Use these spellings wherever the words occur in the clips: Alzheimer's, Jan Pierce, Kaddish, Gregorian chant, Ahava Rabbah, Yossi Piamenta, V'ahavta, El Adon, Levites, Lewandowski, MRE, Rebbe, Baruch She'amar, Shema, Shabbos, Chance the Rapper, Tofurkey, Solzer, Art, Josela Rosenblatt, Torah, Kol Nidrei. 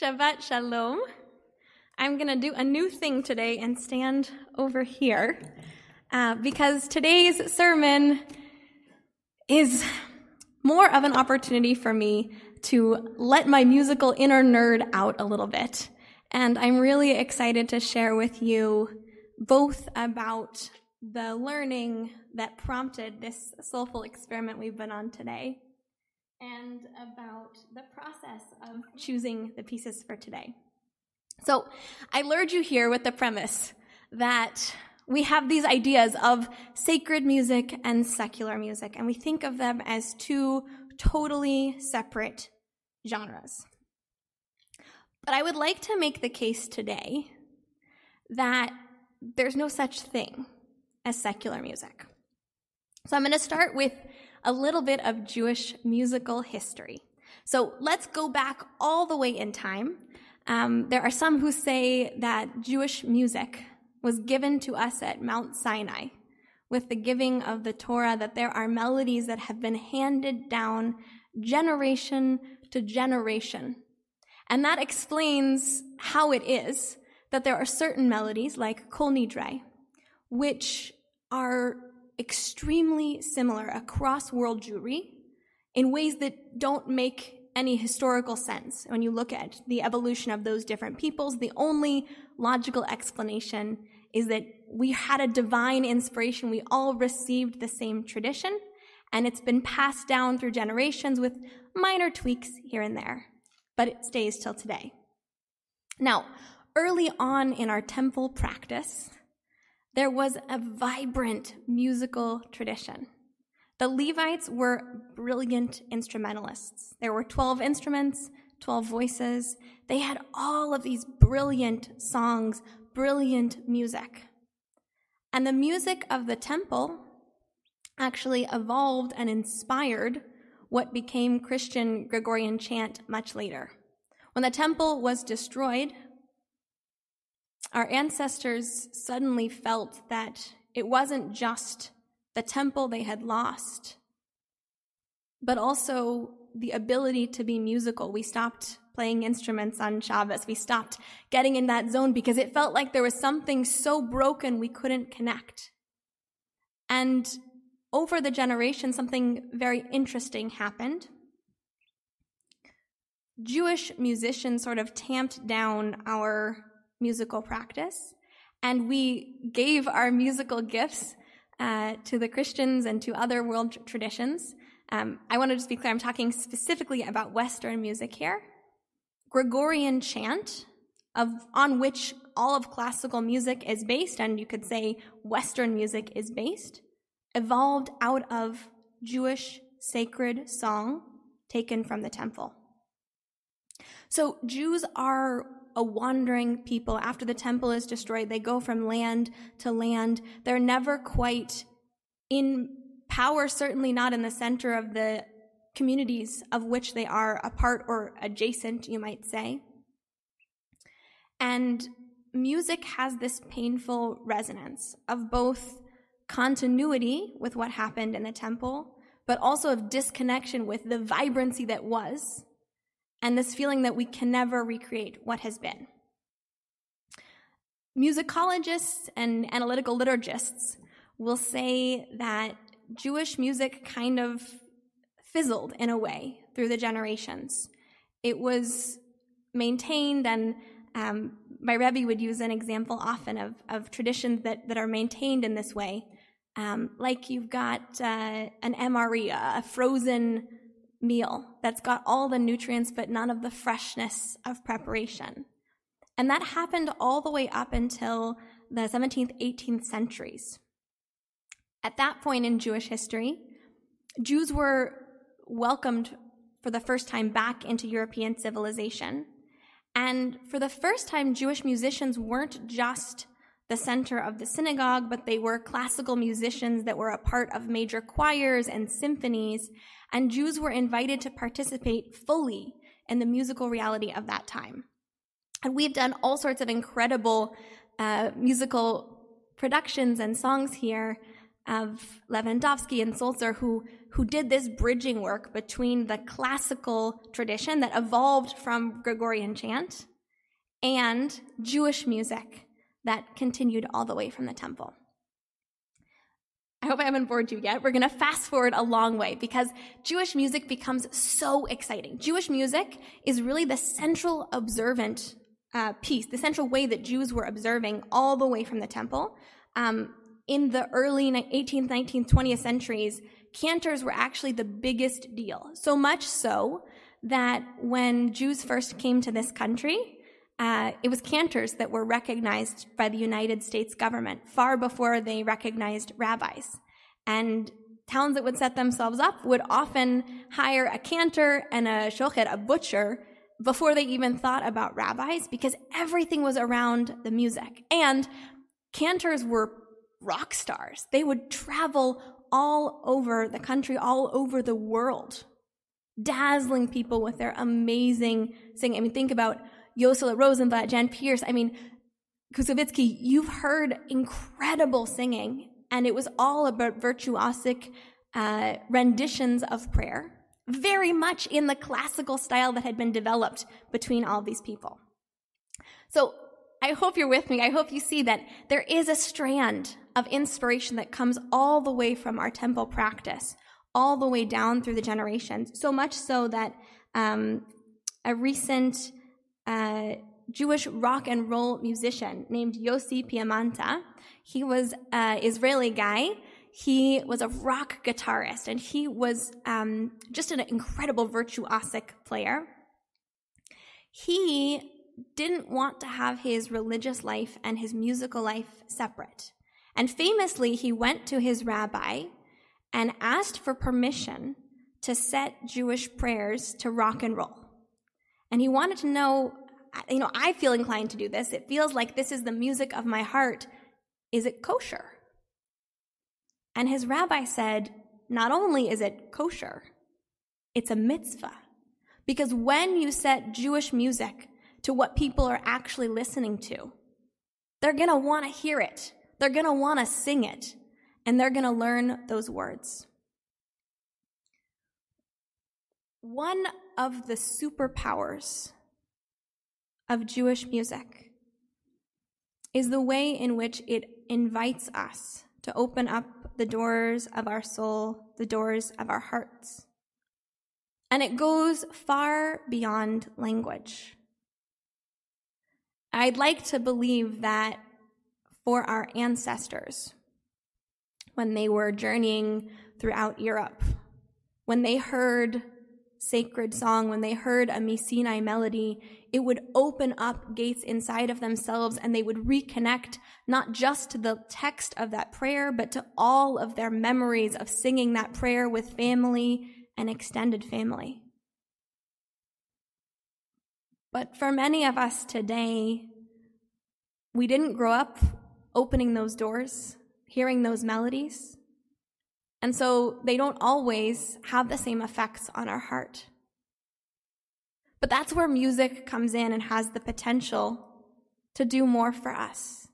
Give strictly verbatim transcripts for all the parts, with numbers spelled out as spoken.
Shabbat Shalom. I'm going to do a new thing today and stand over here uh, because today's sermon is more of an opportunity for me to let my musical inner nerd out a little bit. And I'm really excited to share with you both about the learning that prompted this soulful experiment we've been on today, and about the process of choosing the pieces for today. So I lured you here with the premise that we have these ideas of sacred music and secular music, and we think of them as two totally separate genres. But I would like to make the case today that there's no such thing as secular music. So I'm going to start with a little bit of Jewish musical history. So let's go back all the way in time. Um, there are some who say that Jewish music was given to us at Mount Sinai with the giving of the Torah, that there are melodies that have been handed down generation to generation. And that explains how it is that there are certain melodies, like Kol Nidrei, which are extremely similar across world Jewry in ways that don't make any historical sense. When you look at the evolution of those different peoples, the only logical explanation is that we had a divine inspiration. We all received the same tradition, and it's been passed down through generations with minor tweaks here and there, but it stays till today. Now, early on in our temple practice, there was a vibrant musical tradition. The Levites were brilliant instrumentalists. There were twelve instruments, twelve voices. They had all of these brilliant songs, brilliant music. And the music of the temple actually evolved and inspired what became Christian Gregorian chant much later. When the temple was destroyed, our ancestors suddenly felt that it wasn't just the temple they had lost, but also the ability to be musical. We stopped playing instruments on Shabbos. We stopped getting in that zone because it felt like there was something so broken we couldn't connect. And over the generation, something very interesting happened. Jewish musicians sort of tamped down our musical practice, and we gave our musical gifts uh, to the Christians and to other world traditions. Um, I want to just be clear, I'm talking specifically about Western music here. Gregorian chant, of, on which all of classical music is based, and you could say Western music is based, evolved out of Jewish sacred song taken from the temple. So Jews are a wandering people. After the temple is destroyed, they go from land to land. They're never quite in power, certainly not in the center of the communities of which they are a part or adjacent, you might say. And music has this painful resonance of both continuity with what happened in the temple, but also of disconnection with the vibrancy that was, and this feeling that we can never recreate what has been. Musicologists and analytical liturgists will say that Jewish music kind of fizzled in a way through the generations. It was maintained, and um, my Rebbe would use an example often of, of traditions that, that are maintained in this way. Um, like you've got uh, an M R E, a frozen meal that's got all the nutrients but none of the freshness of preparation. And that happened all the way up until the seventeenth, eighteenth centuries. At that point in Jewish history, Jews were welcomed for the first time back into European civilization. And for the first time, Jewish musicians weren't just the center of the synagogue, but they were classical musicians that were a part of major choirs and symphonies, and Jews were invited to participate fully in the musical reality of that time. And we've done all sorts of incredible uh, musical productions and songs here of Lewandowski and Solzer, who who did this bridging work between the classical tradition that evolved from Gregorian chant and Jewish music that continued all the way from the temple. I hope I haven't bored you yet. We're going to fast forward a long way because Jewish music becomes so exciting. Jewish music is really the central observant uh, piece, the central way that Jews were observing all the way from the temple. Um, in the early eighteenth, nineteenth, twentieth centuries, cantors were actually the biggest deal. So much so that when Jews first came to this country, Uh, it was cantors that were recognized by the United States government far before they recognized rabbis. And towns that would set themselves up would often hire a cantor and a shochet, a butcher, before they even thought about rabbis, because everything was around the music. And cantors were rock stars. They would travel all over the country, all over the world, dazzling people with their amazing singing. I mean, think about Josela Rosenblatt, Jan Pierce, I mean, Kusovitsky, you've heard incredible singing, and it was all about virtuosic uh, renditions of prayer, very much in the classical style that had been developed between all these people. So I hope you're with me. I hope you see that there is a strand of inspiration that comes all the way from our temple practice, all the way down through the generations, so much so that um, a recent Uh, Jewish rock and roll musician named Yossi Piamenta. He was an Israeli guy. He was a rock guitarist, and he was um, just an incredible virtuosic player. He didn't want to have his religious life and his musical life separate. And famously, he went to his rabbi and asked for permission to set Jewish prayers to rock and roll. And he wanted to know, you know, I feel inclined to do this. It feels like this is the music of my heart. Is it kosher? And his rabbi said, not only is it kosher, it's a mitzvah. Because when you set Jewish music to what people are actually listening to, they're going to want to hear it. They're going to want to sing it. And they're going to learn those words. One of the superpowers of Jewish music is the way in which it invites us to open up the doors of our soul, the doors of our hearts. And it goes far beyond language. I'd like to believe that for our ancestors, when they were journeying throughout Europe, when they heard sacred song, when they heard a Messini melody, it would open up gates inside of themselves, and they would reconnect not just to the text of that prayer, but to all of their memories of singing that prayer with family and extended family. But for many of us today, we didn't grow up opening those doors, hearing those melodies. And so they don't always have the same effects on our heart. But that's where music comes in and has the potential to do more for us.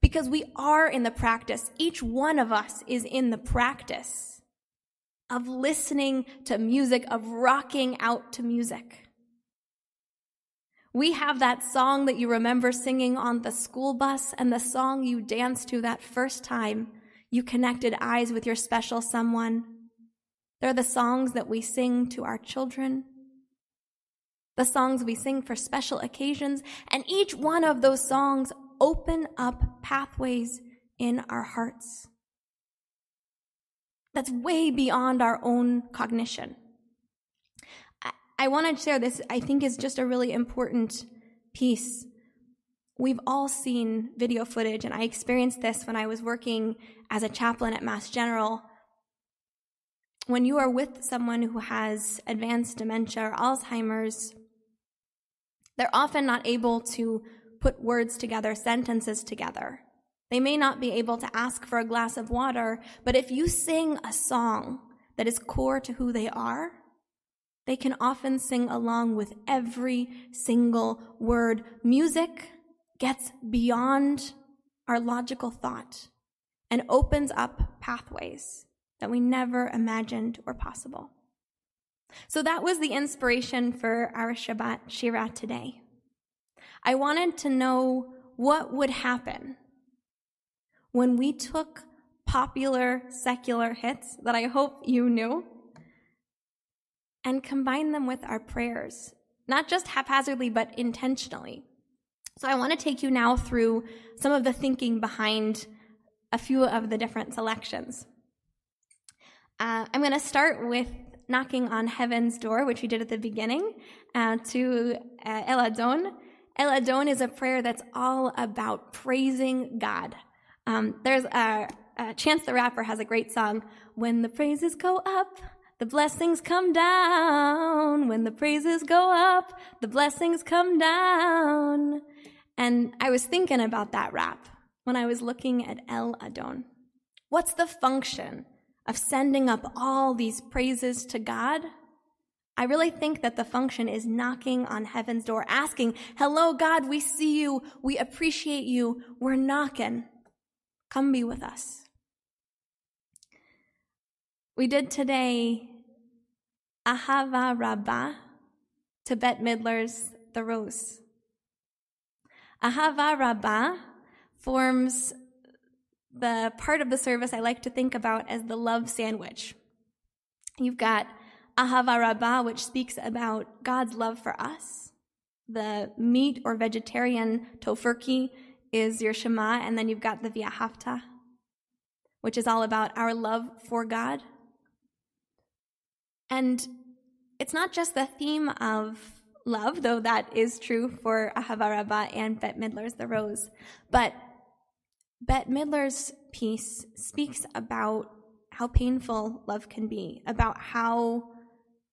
Because we are in the practice, each one of us is in the practice of listening to music, of rocking out to music. We have that song that you remember singing on the school bus and the song you danced to that first time you connected eyes with your special someone. They're the songs that we sing to our children, the songs we sing for special occasions, and each one of those songs open up pathways in our hearts. That's way beyond our own cognition. I, I want to share this, I think is just a really important piece. We've all seen video footage, and I experienced this when I was working as a chaplain at Mass General. When you are with someone who has advanced dementia or Alzheimer's, they're often not able to put words together, sentences together. They may not be able to ask for a glass of water, but if you sing a song that is core to who they are, they can often sing along with every single word. Music gets beyond our logical thought and opens up pathways that we never imagined were possible. So that was the inspiration for our Shabbat Shira today. I wanted to know what would happen when we took popular secular hits that I hope you knew and combined them with our prayers, not just haphazardly, but intentionally. So I want to take you now through some of the thinking behind a few of the different selections. Uh, I'm going to start with knocking on heaven's door, which we did at the beginning, uh, to uh, El Adon. El Adon is a prayer that's all about praising God. Um, there's a, a Chance the Rapper has a great song, "When the praises go up, the blessings come down. When the praises go up, the blessings come down." And I was thinking about that rap when I was looking at El Adon. What's the function of sending up all these praises to God? I really think that the function is knocking on heaven's door, asking, "Hello, God, we see you, we appreciate you, we're knocking. Come be with us." We did today Ahava Rabbah to Bette Midler's The Rose. Ahava Rabbah forms the part of the service I like to think about as the love sandwich. You've got Ahava Rabbah, which speaks about God's love for us. The meat or vegetarian tofurkey is your Shema, and then you've got the V'ahavta, which is all about our love for God. And it's not just the theme of love, though that is true for Ahava Rabbah and Bette Midler's The Rose, but Bette Midler's piece speaks about how painful love can be, about how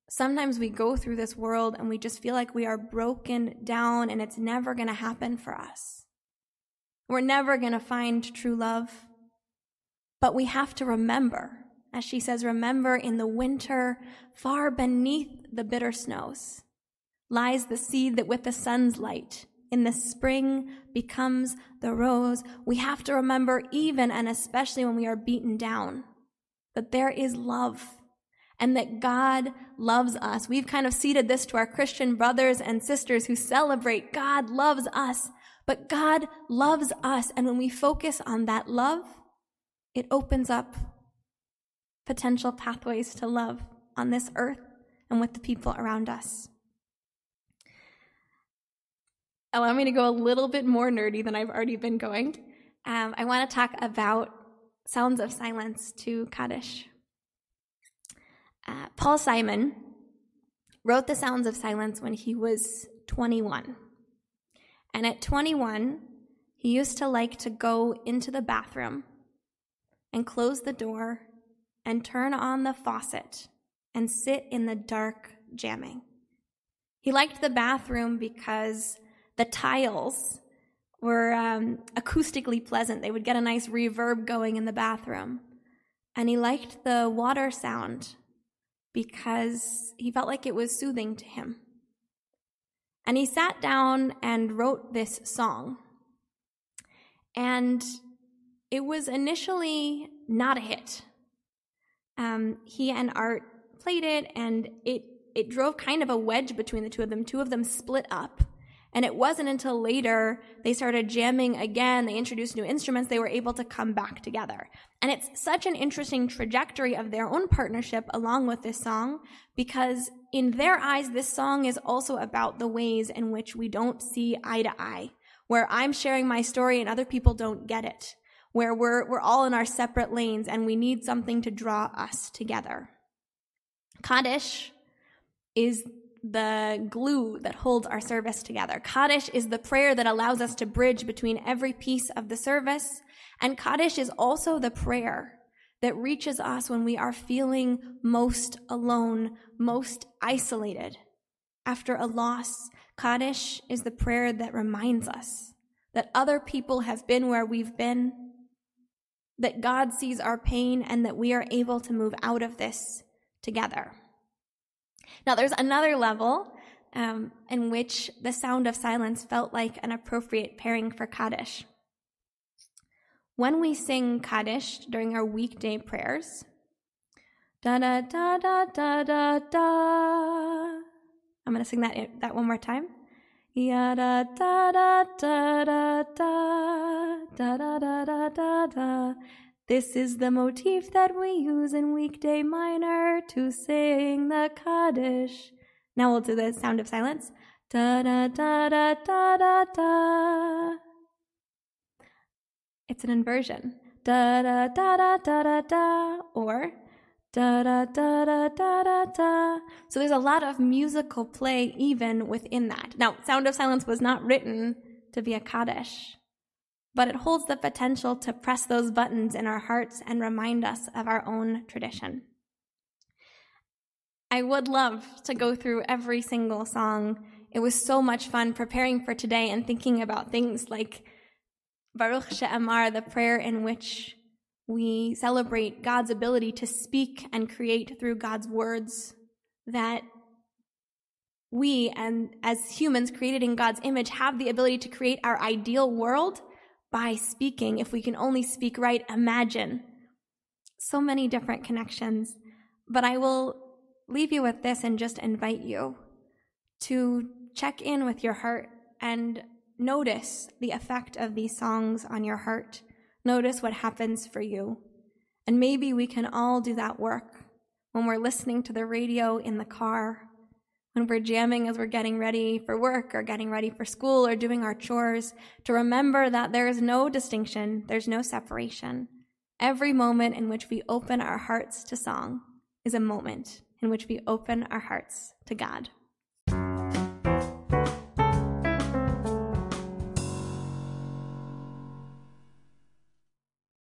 sometimes we go through this world and we just feel like we are broken down and it's never going to happen for us. We're never going to find true love. But we have to remember, as she says, remember in the winter, far beneath the bitter snows, lies the seed that with the sun's light in the spring becomes the rose. We have to remember, even and especially when we are beaten down, that there is love and that God loves us. We've kind of ceded this to our Christian brothers and sisters who celebrate God loves us, but God loves us. And when we focus on that love, it opens up potential pathways to love on this earth and with the people around us. Allow me to go a little bit more nerdy than I've already been going. Um, I want to talk about sounds of silence to Kaddish. Uh, Paul Simon wrote the sounds of silence when he was twenty-one. And at twenty-one, he used to like to go into the bathroom and close the door and turn on the faucet and sit in the dark jamming. He liked the bathroom because the tiles were um, acoustically pleasant. They would get a nice reverb going in the bathroom. And he liked the water sound because he felt like it was soothing to him. And he sat down and wrote this song. And it was initially not a hit. Um, he and Art played it, and it, it drove kind of a wedge between the two of them. Two of them split up. And it wasn't until later they started jamming again, they introduced new instruments, they were able to come back together. And it's such an interesting trajectory of their own partnership along with this song, because in their eyes, this song is also about the ways in which we don't see eye to eye, where I'm sharing my story and other people don't get it, where we're, we're all in our separate lanes and we need something to draw us together. Kaddish is the glue that holds our service together. Kaddish is the prayer that allows us to bridge between every piece of the service. And Kaddish is also the prayer that reaches us when we are feeling most alone, most isolated. After a loss, Kaddish is the prayer that reminds us that other people have been where we've been, that God sees our pain, and that we are able to move out of this together. Now, there's another level um, in which the sound of silence felt like an appropriate pairing for Kaddish. When we sing Kaddish during our weekday prayers, da da da da da da da. I'm gonna sing that that one more time. Ya da da da da da da da da da da da. This is the motif that we use in weekday minor to sing the Kaddish. Now we'll do the sound of silence. Da da da da da da da. It's an inversion. Da da da da da da da, or da da da da da da da. So there's a lot of musical play even within that. Now, Sound of Silence was not written to be a Kaddish, but it holds the potential to press those buttons in our hearts and remind us of our own tradition. I would love to go through every single song. It was so much fun preparing for today and thinking about things like Baruch She'amar, the prayer in which we celebrate God's ability to speak and create through God's words, that we, and as humans created in God's image, have the ability to create our ideal world by speaking. If we can only speak right, imagine. So many different connections. But I will leave you with this and just invite you to check in with your heart and notice the effect of these songs on your heart. Notice what happens for you. And maybe we can all do that work when we're listening to the radio in the car, when we're jamming as we're getting ready for work or getting ready for school or doing our chores, to remember that there is no distinction, there's no separation. Every moment in which we open our hearts to song is a moment in which we open our hearts to God.